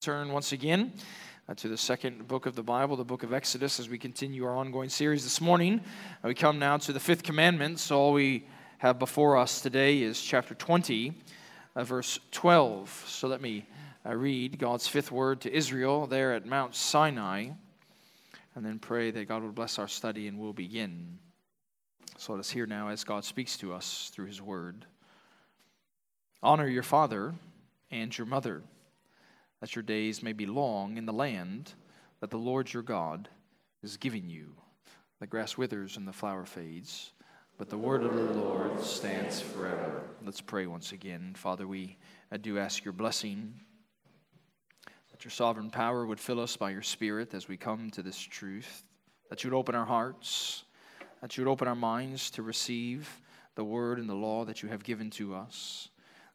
Turn once again to the second book of the Bible, the book of Exodus, as we continue our ongoing series this morning. We come now to the fifth commandment, so all we have before us today is chapter 20, verse 12. So let me read God's fifth word to Israel there at Mount Sinai, and then pray that God will bless our study and we'll begin. So let us hear now as God speaks to us through his word. Honor your father and your mother, that your days may be long in the land that the Lord your God is giving you. The grass withers and the flower fades, but the word of the Lord stands forever. Let's pray once again. Father, we do ask your blessing, that your sovereign power would fill us by your Spirit as we come to this truth, that you would open our hearts, that you would open our minds to receive the word and the law that you have given to us.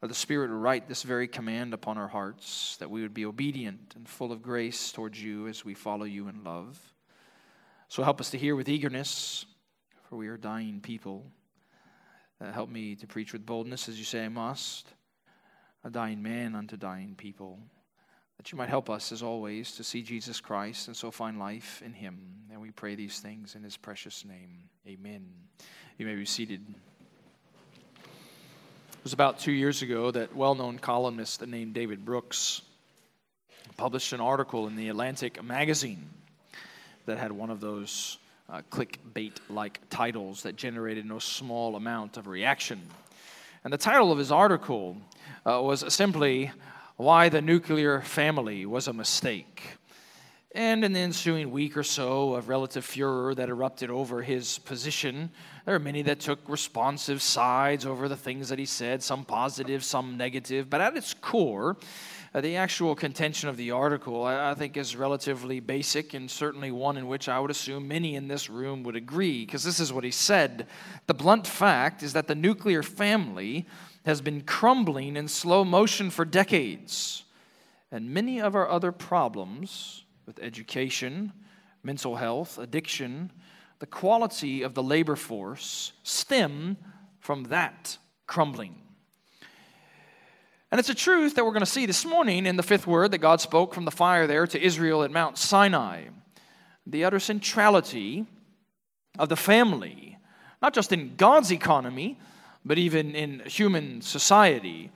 That the Spirit would write this very command upon our hearts, that we would be obedient and full of grace towards you as we follow you in love. So help us to hear with eagerness, for we are dying people. Help me to preach with boldness, as you say I must, a dying man unto dying people, that you might help us, as always, to see Jesus Christ and so find life in him. And we pray these things in his precious name. Amen. You may be seated. It was about 2 years ago that well-known columnist named David Brooks published an article in the Atlantic magazine that had one of those clickbait-like titles that generated no small amount of reaction. And the title of his article was simply, "Why the Nuclear Family Was a Mistake." And in the ensuing week or so of relative furor that erupted over his position, there are many that took responsive sides over the things that he said, some positive, some negative. But at its core, the actual contention of the article, I think, is relatively basic and certainly one in which I would assume many in this room would agree, because this is what he said. The blunt fact is that the nuclear family has been crumbling in slow motion for decades, and many of our other problems with education, mental health, addiction, the quality of the labor force stem from that crumbling. And it's a truth that we're going to see this morning in the fifth word that God spoke from the fire there to Israel at Mount Sinai. The utter centrality of the family, not just in God's economy, but even in human society.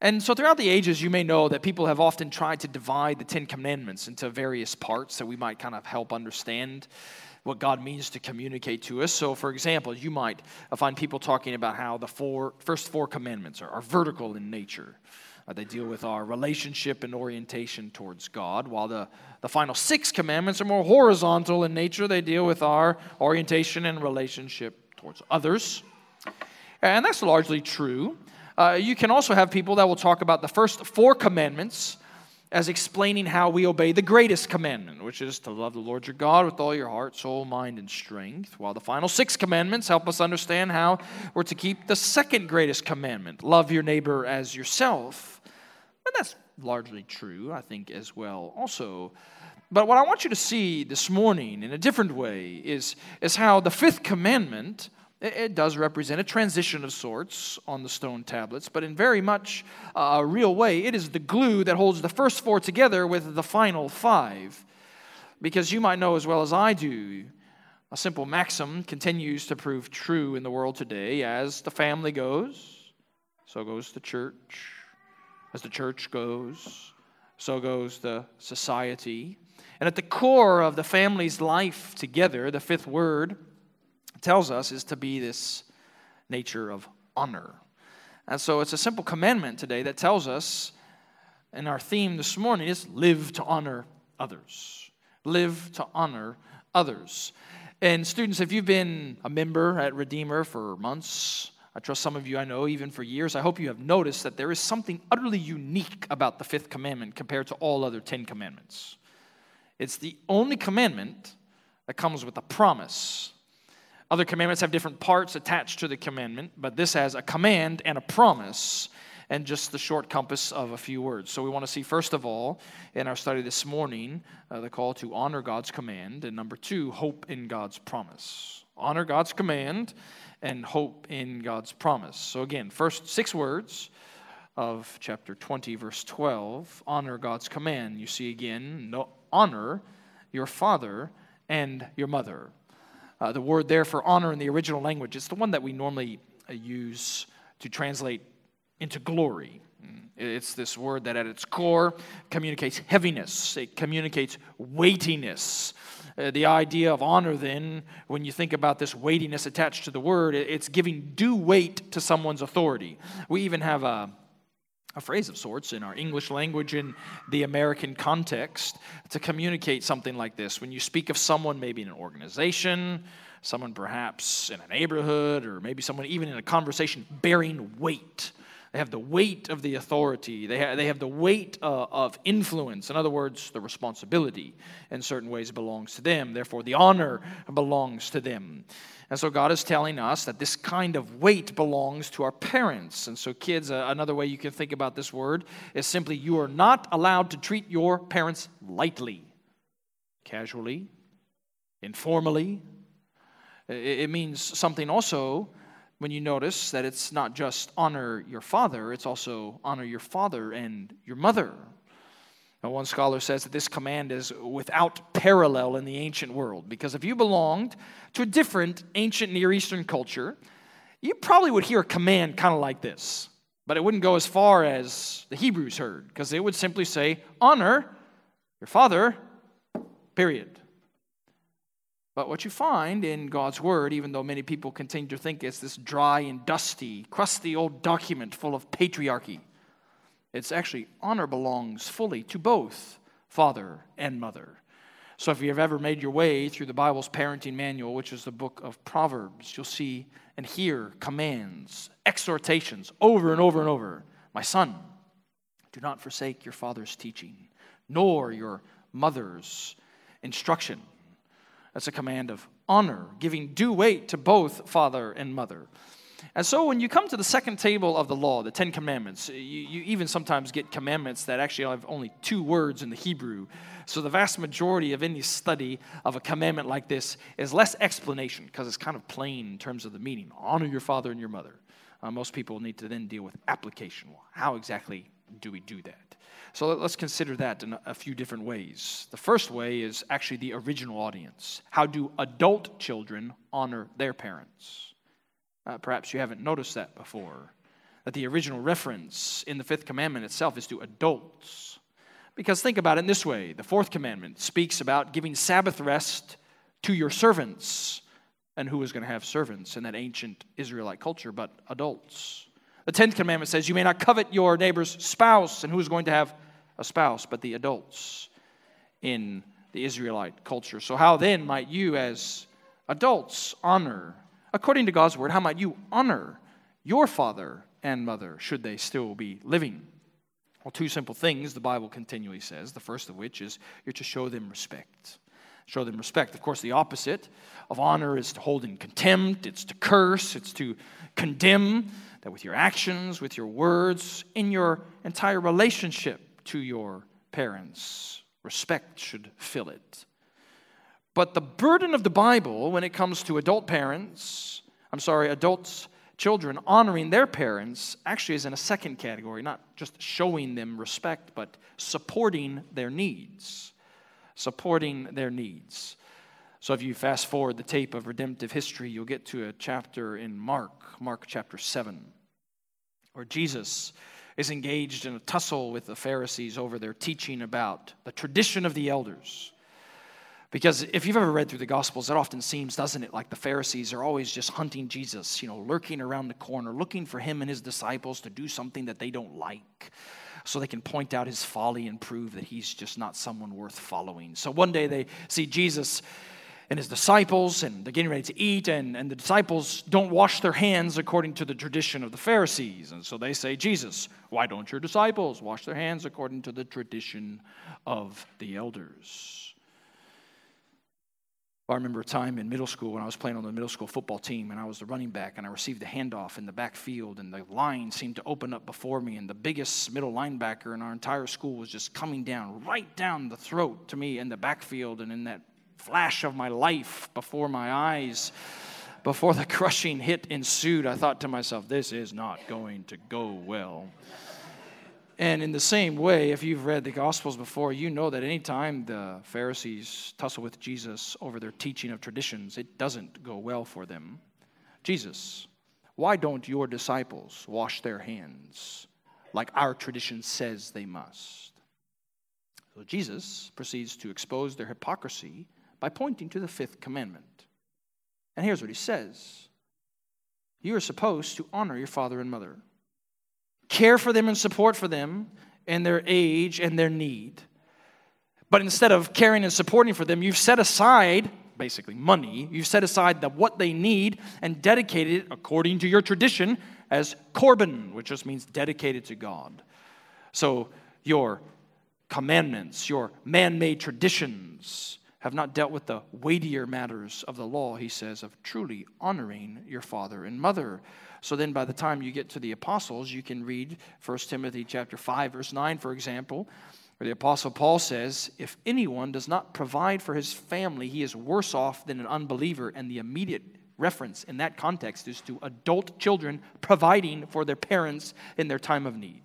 And so throughout the ages, you may know that people have often tried to divide the Ten Commandments into various parts that we might kind of help understand what God means to communicate to us. So, for example, you might find people talking about how the first four commandments are vertical in nature. They deal with our relationship and orientation towards God, while the final six commandments are more horizontal in nature. They deal with our orientation and relationship towards others. And that's largely true. You can also have people that will talk about the first four commandments as explaining how we obey the greatest commandment, which is to love the Lord your God with all your heart, soul, mind, and strength, while the final six commandments help us understand how we're to keep the second greatest commandment, love your neighbor as yourself. And that's largely true, I think, as well also. But what I want you to see this morning in a different way is how the fifth commandment, it does represent a transition of sorts on the stone tablets, but in very much a real way, it is the glue that holds the first four together with the final five. Because you might know as well as I do, a simple maxim continues to prove true in the world today. As the family goes, so goes the church. As the church goes, so goes the society. And at the core of the family's life together, the fifth word tells us is to be this nature of honor. And so it's a simple commandment today that tells us, and our theme this morning is live to honor others. Live to honor others. And students, if you've been a member at Redeemer for months, I trust some of you I know even for years, I hope you have noticed that there is something utterly unique about the fifth commandment compared to all other 10 commandments. It's the only commandment that comes with a promise. Other commandments have different parts attached to the commandment, but this has a command and a promise and just the short compass of a few words. So we want to see, first of all, in our study this morning, the call to honor God's command, and number two, hope in God's promise. Honor God's command and hope in God's promise. So again, first six words, of chapter 20, verse 12, honor God's command. You see again, honor your father and your mother. The word there for honor in the original language, it's the one that we normally use to translate into glory. It's this word that at its core communicates heaviness. It communicates weightiness. The idea of honor then, when you think about this weightiness attached to the word, it's giving due weight to someone's authority. We even have a phrase of sorts in our English language in the American context to communicate something like this. When you speak of someone maybe in an organization, someone perhaps in a neighborhood, or maybe someone even in a conversation bearing weight. They have the weight of the authority. They have the weight of influence. In other words, the responsibility in certain ways belongs to them. Therefore, the honor belongs to them. And so God is telling us that this kind of weight belongs to our parents. And so kids, another way you can think about this word is simply you are not allowed to treat your parents lightly, casually, informally. It means something also when you notice that it's not just honor your father, it's also honor your father and your mother. Now, one scholar says that this command is without parallel in the ancient world, because if you belonged to a different ancient Near Eastern culture, you probably would hear a command kind of like this, but it wouldn't go as far as the Hebrews heard, because they would simply say, honor your father, period. But what you find in God's Word, even though many people continue to think it's this dry and dusty, crusty old document full of patriarchy, it's actually honor belongs fully to both father and mother. So if you've ever made your way through the Bible's parenting manual, which is the book of Proverbs, you'll see and hear commands, exhortations over and over and over. My son, do not forsake your father's teaching, nor your mother's instruction. That's a command of honor, giving due weight to both father and mother. And so when you come to the second table of the law, the Ten Commandments, you even sometimes get commandments that actually have only two words in the Hebrew. So the vast majority of any study of a commandment like this is less explanation, because it's kind of plain in terms of the meaning. Honor your father and your mother. Most people need to then deal with application. How exactly do we do that? So let's consider that in a few different ways. The first way is actually the original audience. How do adult children honor their parents? Perhaps you haven't noticed that before, that the original reference in the fifth commandment itself is to adults. Because think about it in this way. The fourth commandment speaks about giving Sabbath rest to your servants. And who was going to have servants in that ancient Israelite culture but adults? The 10th commandment says you may not covet your neighbor's spouse, and who's going to have a spouse but the adults in the Israelite culture. So how then might you as adults honor, according to God's word, how might you honor your father and mother should they still be living? Well, two simple things the Bible continually says, the first of which is you're to show them respect. Show them respect. Of course, the opposite of honor is to hold in contempt, it's to curse, it's to condemn, that with your actions, with your words, in your entire relationship to your parents, respect should fill it. But the burden of the Bible when it comes to adults, children honoring their parents actually is in a second category, not just showing them respect, but supporting their needs. Supporting their needs. So if you fast forward the tape of redemptive history, you'll get to a chapter in Mark chapter 7, where Jesus is engaged in a tussle with the Pharisees over their teaching about the tradition of the elders. Because if you've ever read through the Gospels, it often seems, doesn't it, like the Pharisees are always just hunting Jesus, lurking around the corner, looking for him and his disciples to do something that they don't like, so they can point out his folly and prove that he's just not someone worth following. So one day they see Jesus and his disciples, and they're getting ready to eat, and the disciples don't wash their hands according to the tradition of the Pharisees. And so they say, Jesus, why don't your disciples wash their hands according to the tradition of the elders? I remember a time in middle school when I was playing on the middle school football team, and I was the running back, and I received a handoff in the backfield, and the line seemed to open up before me, and the biggest middle linebacker in our entire school was just coming down, right down the throat to me in the backfield, and in that flash of my life before my eyes, before the crushing hit ensued, I thought to myself, this is not going to go well. And in the same way, if you've read the Gospels before, you know that any time the Pharisees tussle with Jesus over their teaching of traditions, it doesn't go well for them. Jesus, why don't your disciples wash their hands like our tradition says they must? So Jesus proceeds to expose their hypocrisy by pointing to the fifth commandment. And here's what he says. You are supposed to honor your father and mother. Care for them and support for them in their age and their need. But instead of caring and supporting for them, you've set aside, basically money, you've set aside what they need and dedicated it, according to your tradition, as korban, which just means dedicated to God. So your commandments, your man-made traditions have not dealt with the weightier matters of the law, he says, of truly honoring your father and mother. So then by the time you get to the apostles, you can read 1 Timothy chapter 5, verse 9, for example, where the apostle Paul says, if anyone does not provide for his family, he is worse off than an unbeliever. And the immediate reference in that context is to adult children providing for their parents in their time of need.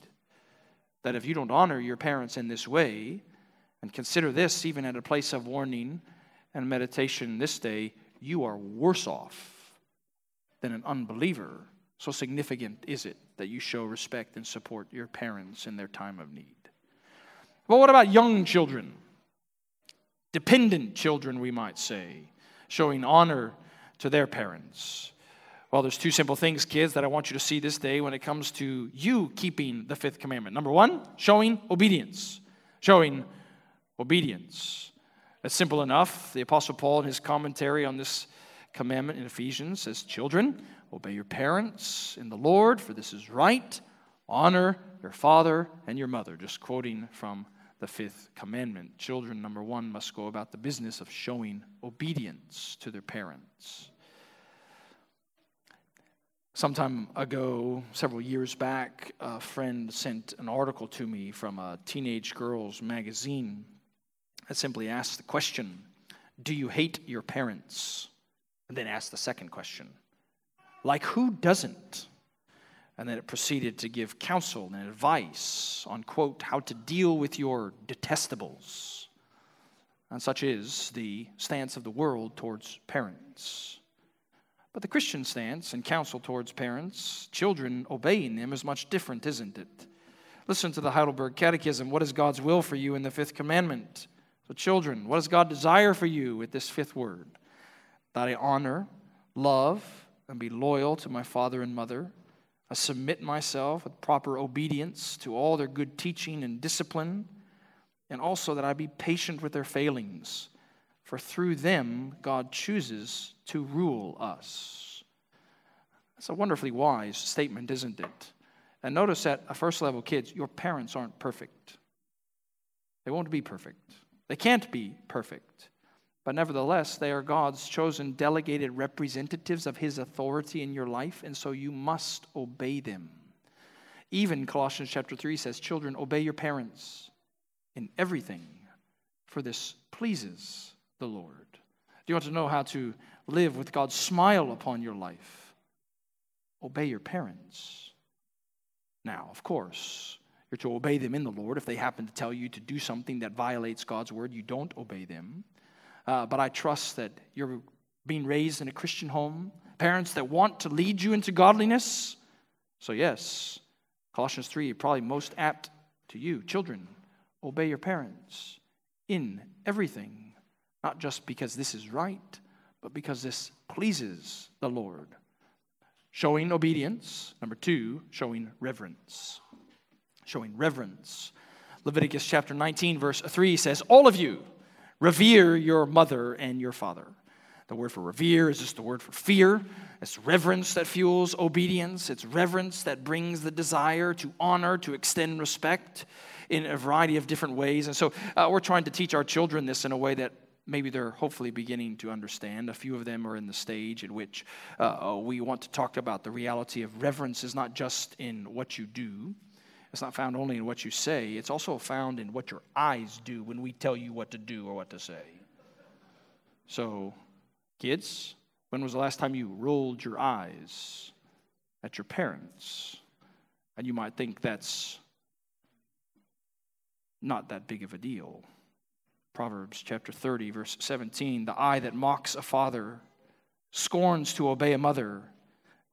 That if you don't honor your parents in this way, and consider this even at a place of warning and meditation this day, you are worse off than an unbeliever. So significant is it that you show respect and support your parents in their time of need. Well, what about young children? Dependent children, we might say, showing honor to their parents. Well, there's two simple things, kids, that I want you to see this day when it comes to you keeping the fifth commandment. Number one, showing obedience. Showing obedience. That's simple enough. The Apostle Paul, in his commentary on this commandment in Ephesians, says, children, obey your parents in the Lord, for this is right. Honor your father and your mother. Just quoting from the fifth commandment. Children, number one, must go about the business of showing obedience to their parents. Sometime ago, several years back, a friend sent an article to me from a teenage girls magazine that simply asked the question, do you hate your parents? And then asked the second question, like who doesn't? And then it proceeded to give counsel and advice on, quote, how to deal with your detestables. And such is the stance of the world towards parents. But the Christian stance and counsel towards parents, children obeying them, is much different, isn't it? Listen to the Heidelberg Catechism. What is God's will for you in the fifth commandment? So children, what does God desire for you with this fifth word? That I honor, love, and be loyal to my father and mother. I submit myself with proper obedience to all their good teaching and discipline. And also that I be patient with their failings. For through them, God chooses to rule us. That's a wonderfully wise statement, isn't it? And notice that at first level, kids, your parents aren't perfect. They won't be perfect. They can't be perfect. But nevertheless, they are God's chosen, delegated representatives of his authority in your life, and so you must obey them. Even Colossians chapter 3 says, children, obey your parents in everything, for this pleases the Lord. Do you want to know how to live with God's smile upon your life? Obey your parents. Now, of course, you're to obey them in the Lord. If they happen to tell you to do something that violates God's word, you don't obey them. But I trust that you're being raised in a Christian home, parents that want to lead you into godliness. So yes, Colossians 3, probably most apt to you. Children, obey your parents in everything. Not just because this is right, but because this pleases the Lord. Showing obedience. Number two, showing reverence. Showing reverence. Leviticus chapter 19, verse 3 says, all of you, revere your mother and your father. The word for revere is just the word for fear. It's reverence that fuels obedience. It's reverence that brings the desire to honor, to extend respect in a variety of different ways. And so we're trying to teach our children this in a way that maybe they're hopefully beginning to understand. A few of them are in the stage in which we want to talk about the reality of reverence is not just in what you do. It's not found only in what you say. It's also found in what your eyes do when we tell you what to do or what to say. So, kids, when was the last time you rolled your eyes at your parents? And you might think that's not that big of a deal. Proverbs chapter 30, verse 17, the eye that mocks a father, scorns to obey a mother,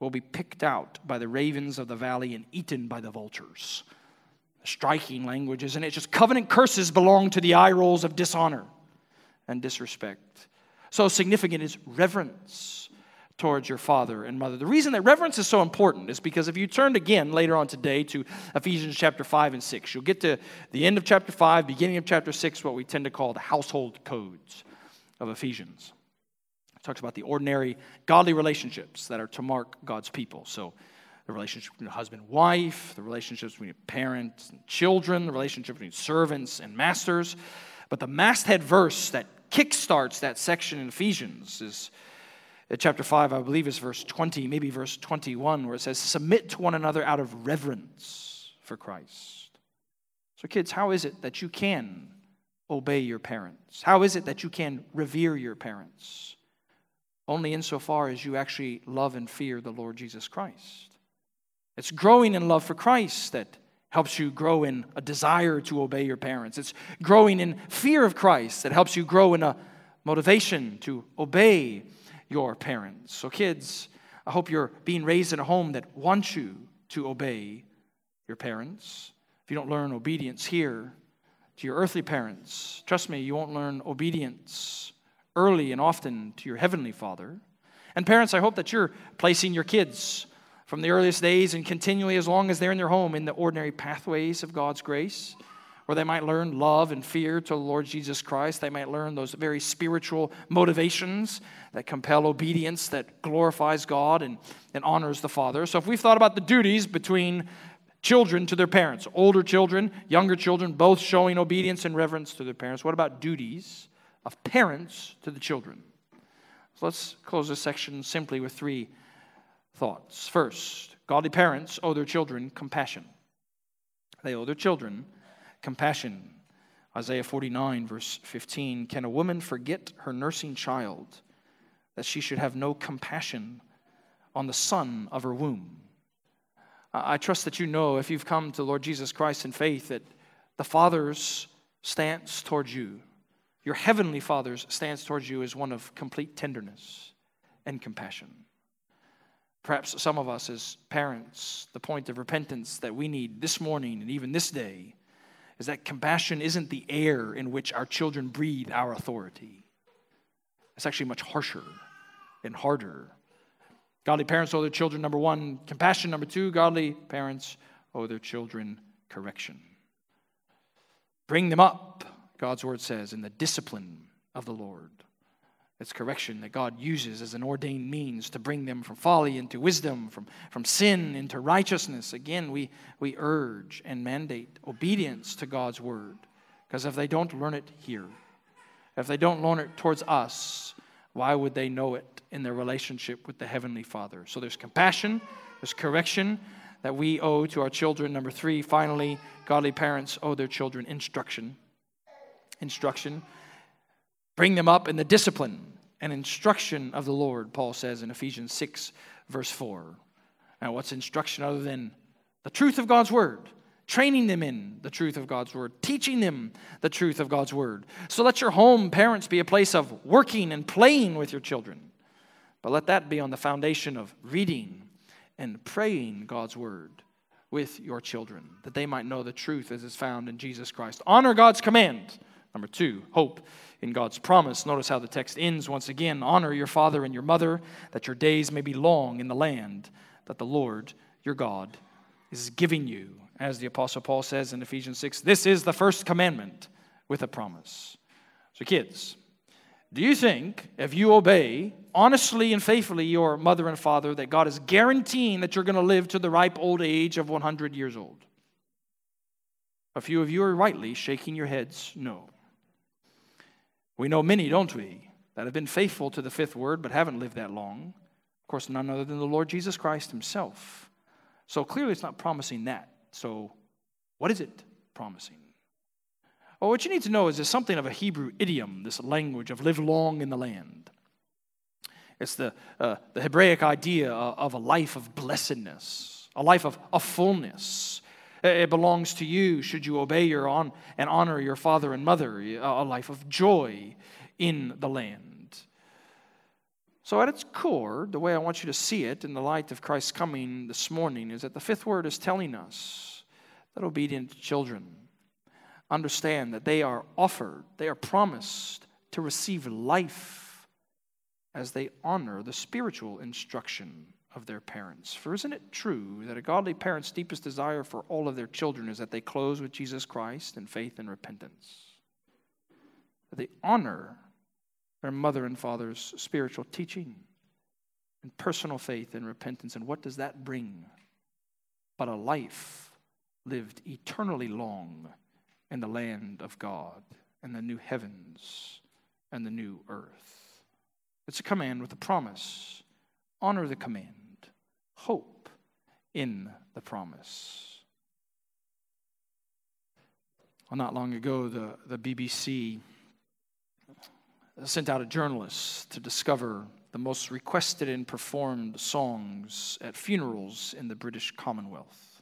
will be picked out by the ravens of the valley and eaten by the vultures. Striking language, isn't it? Just covenant curses belong to the eye rolls of dishonor and disrespect. So significant is reverence towards your father and mother. The reason that reverence is so important is because if you turn again later on today to Ephesians chapter 5 and 6, you'll get to the end of chapter 5, beginning of chapter 6, what we tend to call the household codes of Ephesians. It talks about the ordinary godly relationships that are to mark God's people. So the relationship between husband and wife, the relationships between parents and children, the relationship between servants and masters. But the masthead verse that kickstarts that section in Ephesians is chapter 5, I believe is verse 20, maybe verse 21, where it says, submit to one another out of reverence for Christ. So kids, how is it that you can obey your parents? How is it that you can revere your parents? Only insofar as you actually love and fear the Lord Jesus Christ. It's growing in love for Christ that helps you grow in a desire to obey your parents. It's growing in fear of Christ that helps you grow in a motivation to obey your parents. So kids, I hope you're being raised in a home that wants you to obey your parents. If you don't learn obedience here to your earthly parents, trust me, you won't learn obedience early and often to your heavenly Father. And parents, I hope that you're placing your kids from the earliest days and continually as long as they're in their home in the ordinary pathways of God's grace, where they might learn love and fear to the Lord Jesus Christ. They might learn those very spiritual motivations that compel obedience that glorifies God and honors the Father. So if we've thought about the duties between children to their parents, older children, younger children, both showing obedience and reverence to their parents, what about duties of parents to the children? So let's close this section simply with three thoughts. First, godly parents owe their children compassion. They owe their children compassion. Isaiah 49, verse 15, can a woman forget her nursing child that she should have no compassion on the son of her womb? I trust that you know, if you've come to Lord Jesus Christ in faith, that the Father's stance towards you, your heavenly Father's stance towards you, is one of complete tenderness and compassion. Perhaps some of us as parents, the point of repentance that we need this morning and even this day is that compassion isn't the air in which our children breathe our authority. It's actually much harsher and harder. Godly parents owe their children, number one, compassion. Number two, godly parents owe their children correction. Bring them up, God's word says, in the discipline of the Lord. It's correction that God uses as an ordained means to bring them from folly into wisdom, from sin into righteousness. Again, we urge and mandate obedience to God's word, because if they don't learn it here, if they don't learn it towards us, why would they know it in their relationship with the Heavenly Father? So there's compassion, there's correction that we owe to our children. Number three, finally, godly parents owe their children instruction. Instruction. Bring them up in the discipline and instruction of the Lord, Paul says in Ephesians 6, verse 4. Now, what's instruction other than the truth of God's word? Training them in the truth of God's word. Teaching them the truth of God's word. So let your home, parents, be a place of working and playing with your children. But let that be on the foundation of reading and praying God's word with your children, that they might know the truth as is found in Jesus Christ. Honor God's command. Number two, hope in God's promise. Notice how the text ends once again. Honor your father and your mother, that your days may be long in the land that the Lord your God is giving you. As the Apostle Paul says in Ephesians 6, this is the first commandment with a promise. So kids, do you think if you obey honestly and faithfully your mother and father that God is guaranteeing that you're going to live to the ripe old age of 100 years old? A few of you are rightly shaking your heads no. We know many, don't we, that have been faithful to the fifth word but haven't lived that long. Of course, none other than the Lord Jesus Christ himself. So clearly it's not promising that. So what is it promising? Well, what you need to know is it's something of a Hebrew idiom, this language of live long in the land. It's the Hebraic idea of a life of blessedness, a life of fullness, It belongs to you should you obey your and honor your father and mother, a life of joy in the land. So at its core, the way I want you to see it in the light of Christ's coming this morning is that the fifth word is telling us that obedient children understand that they are offered, they are promised to receive life as they honor the spiritual instruction of their parents. For isn't it true that a godly parent's deepest desire for all of their children is that they close with Jesus Christ in faith and repentance? That they honor their mother and father's spiritual teaching and personal faith and repentance. And what does that bring but a life lived eternally long in the land of God and the new heavens and the new earth? It's a command with a promise. Honor the command. Hope in the promise. Well, not long ago, the BBC sent out a journalist to discover the most requested and performed songs at funerals in the British Commonwealth.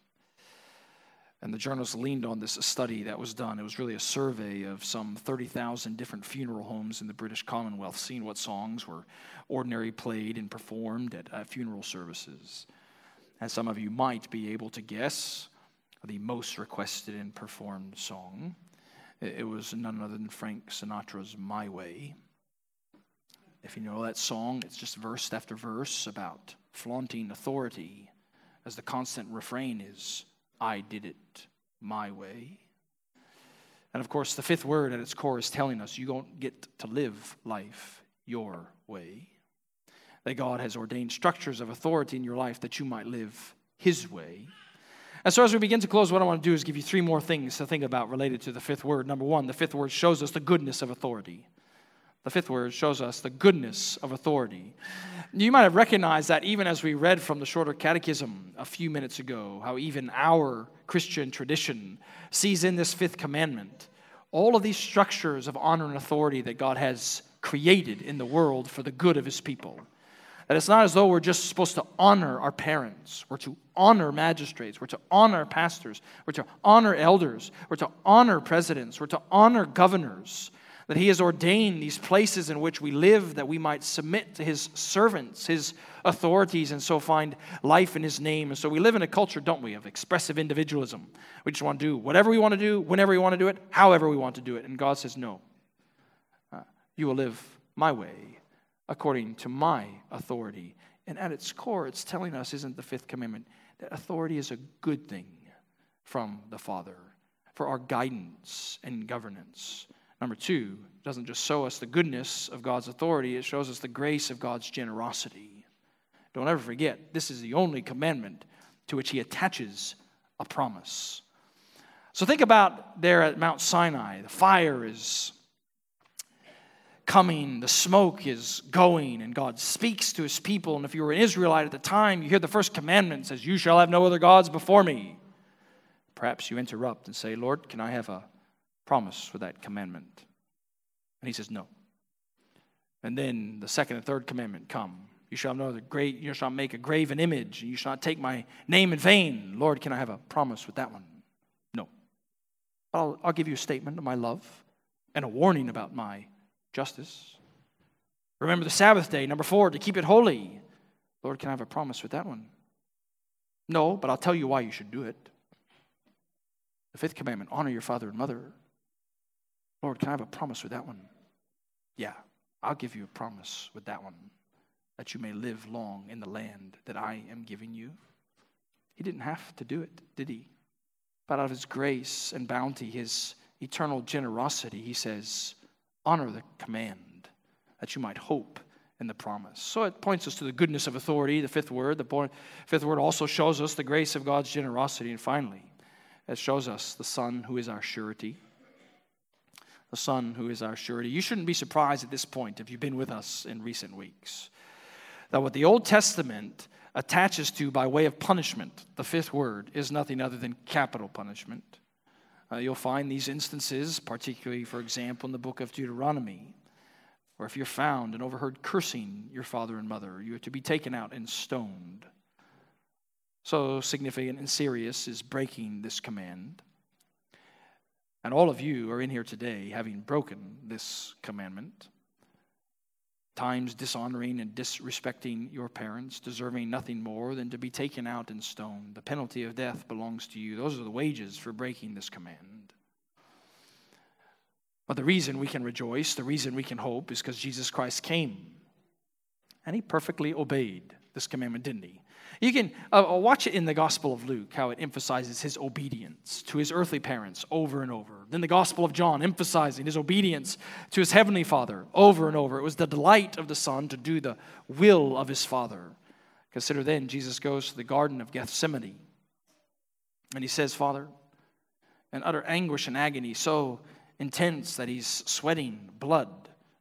And the journalist leaned on this study that was done. It was really a survey of some 30,000 different funeral homes in the British Commonwealth, seeing what songs were ordinarily played and performed at funeral services. And some of you might be able to guess the most requested and performed song. It was none other than Frank Sinatra's "My Way." If you know that song, it's just verse after verse about flaunting authority, as the constant refrain is, "I did it my way." And of course, the fifth word at its core is telling us you don't get to live life your way. That God has ordained structures of authority in your life that you might live His way. And so as we begin to close, what I want to do is give you three more things to think about related to the fifth word. Number one, the fifth word shows us the goodness of authority. The fifth word shows us the goodness of authority. You might have recognized that even as we read from the shorter catechism a few minutes ago, how even our Christian tradition sees in this fifth commandment all of these structures of honor and authority that God has created in the world for the good of His people. That it's not as though we're just supposed to honor our parents. We're to honor magistrates. We're to honor pastors. We're to honor elders. We're to honor presidents. We're to honor governors. That He has ordained these places in which we live that we might submit to His servants, His authorities, and so find life in His name. And so we live in a culture, don't we, of expressive individualism. We just want to do whatever we want to do, whenever we want to do it, however we want to do it. And God says, no, you will live my way, according to my authority. And at its core, it's telling us, isn't the fifth commandment, that authority is a good thing from the Father for our guidance and governance. Number two, it doesn't just show us the goodness of God's authority, it shows us the grace of God's generosity. Don't ever forget, this is the only commandment to which He attaches a promise. So think about there at Mount Sinai, the fire is coming, the smoke is going, and God speaks to His people. And if you were an Israelite at the time, you hear the first commandment says, "You shall have no other gods before me." Perhaps you interrupt and say, "Lord, can I have a promise for that commandment?" And He says, "No." And then the second and third commandment come. "You shall make a graven image, and you shall not take my name in vain." "Lord, can I have a promise with that one?" "No. I'll give you a statement of my love and a warning about my justice. Remember the Sabbath day." Number four, to keep it holy. "Lord, can I have a promise with that one?" "No, but I'll tell you why you should do it." The fifth commandment, honor your father and mother. "Lord, can I have a promise with that one?" "Yeah, I'll give you a promise with that one, that you may live long in the land that I am giving you." He didn't have to do it, did He? But out of His grace and bounty, His eternal generosity, He says, honor the command that you might hope in the promise. So it points us to the goodness of authority, the fifth word. The fifth word also shows us the grace of God's generosity. And finally, it shows us the Son who is our surety. The Son who is our surety. You shouldn't be surprised at this point if you've been with us in recent weeks, that what the Old Testament attaches to by way of punishment, the fifth word, is nothing other than capital punishment. You'll find these instances, particularly, for example, in the book of Deuteronomy, where if you're found and overheard cursing your father and mother, you are to be taken out and stoned. so significant and serious is breaking this command. And all of you are in here today having broken this commandment. Times dishonoring and disrespecting your parents, deserving nothing more than to be taken out and stoned. The penalty of death belongs to you. Those are the wages for breaking this command. But the reason we can rejoice, the reason we can hope, is because Jesus Christ came. And he perfectly obeyed this commandment, didn't he? You can watch it in the Gospel of Luke, how it emphasizes his obedience to his earthly parents over and over. Then the Gospel of John emphasizing his obedience to his heavenly Father over and over. It was the delight of the Son to do the will of his Father. Consider then Jesus goes to the Garden of Gethsemane, and he says, Father, in utter anguish and agony so intense that he's sweating blood,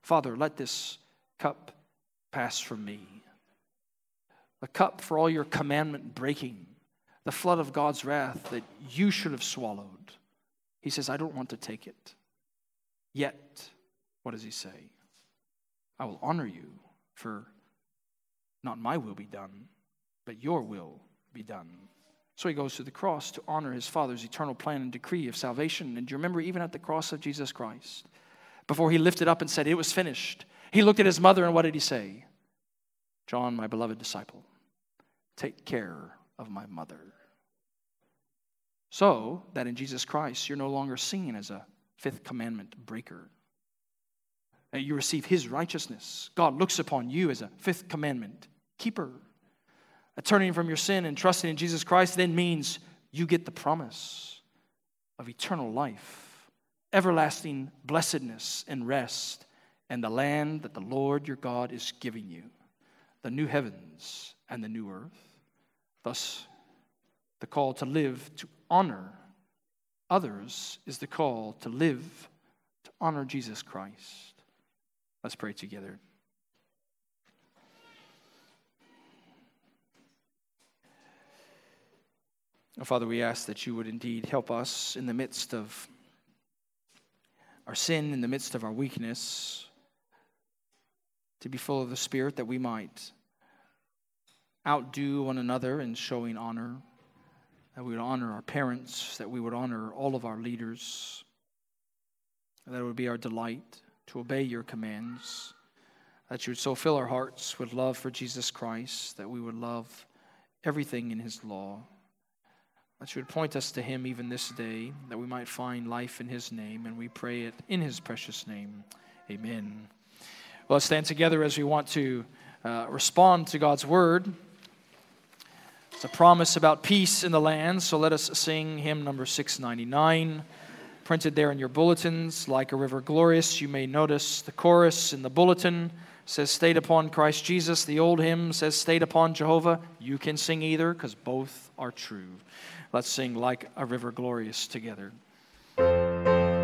Father, let this cup pass from me. The cup for all your commandment breaking, the flood of God's wrath that you should have swallowed. He says, I don't want to take it. Yet, what does he say? I will honor you, for not my will be done, but your will be done. So he goes to the cross to honor his Father's eternal plan and decree of salvation. And do you remember even at the cross of Jesus Christ, before he lifted up and said, it was finished, he looked at his mother and what did he say? John, my beloved disciple, take care of my mother. So that in Jesus Christ, you're no longer seen as a fifth commandment breaker. And you receive his righteousness. God looks upon you as a fifth commandment keeper. Turning from your sin and trusting in Jesus Christ then means you get the promise of eternal life, everlasting blessedness and rest, and the land that the Lord your God is giving you, the new heavens and the new earth. Thus, the call to live to honor others is the call to live to honor Jesus Christ. Let's pray together. Oh, Father, we ask that you would indeed help us in the midst of our sin, in the midst of our weakness, to be full of the Spirit, that we might outdo one another in showing honor, that we would honor our parents, that we would honor all of our leaders, that it would be our delight to obey your commands, that you would so fill our hearts with love for Jesus Christ, that we would love everything in his law, that you would point us to him even this day, that we might find life in his name, and we pray it in his precious name. Amen. Well, let's stand together as we want to respond to God's word. It's a promise about peace in the land, so let us sing hymn number 699, printed there in your bulletins, Like a River Glorious. You may notice the chorus in the bulletin says, Stayed upon Christ Jesus. The old hymn says, Stayed upon Jehovah. You can sing either, because both are true. Let's sing Like a River Glorious together.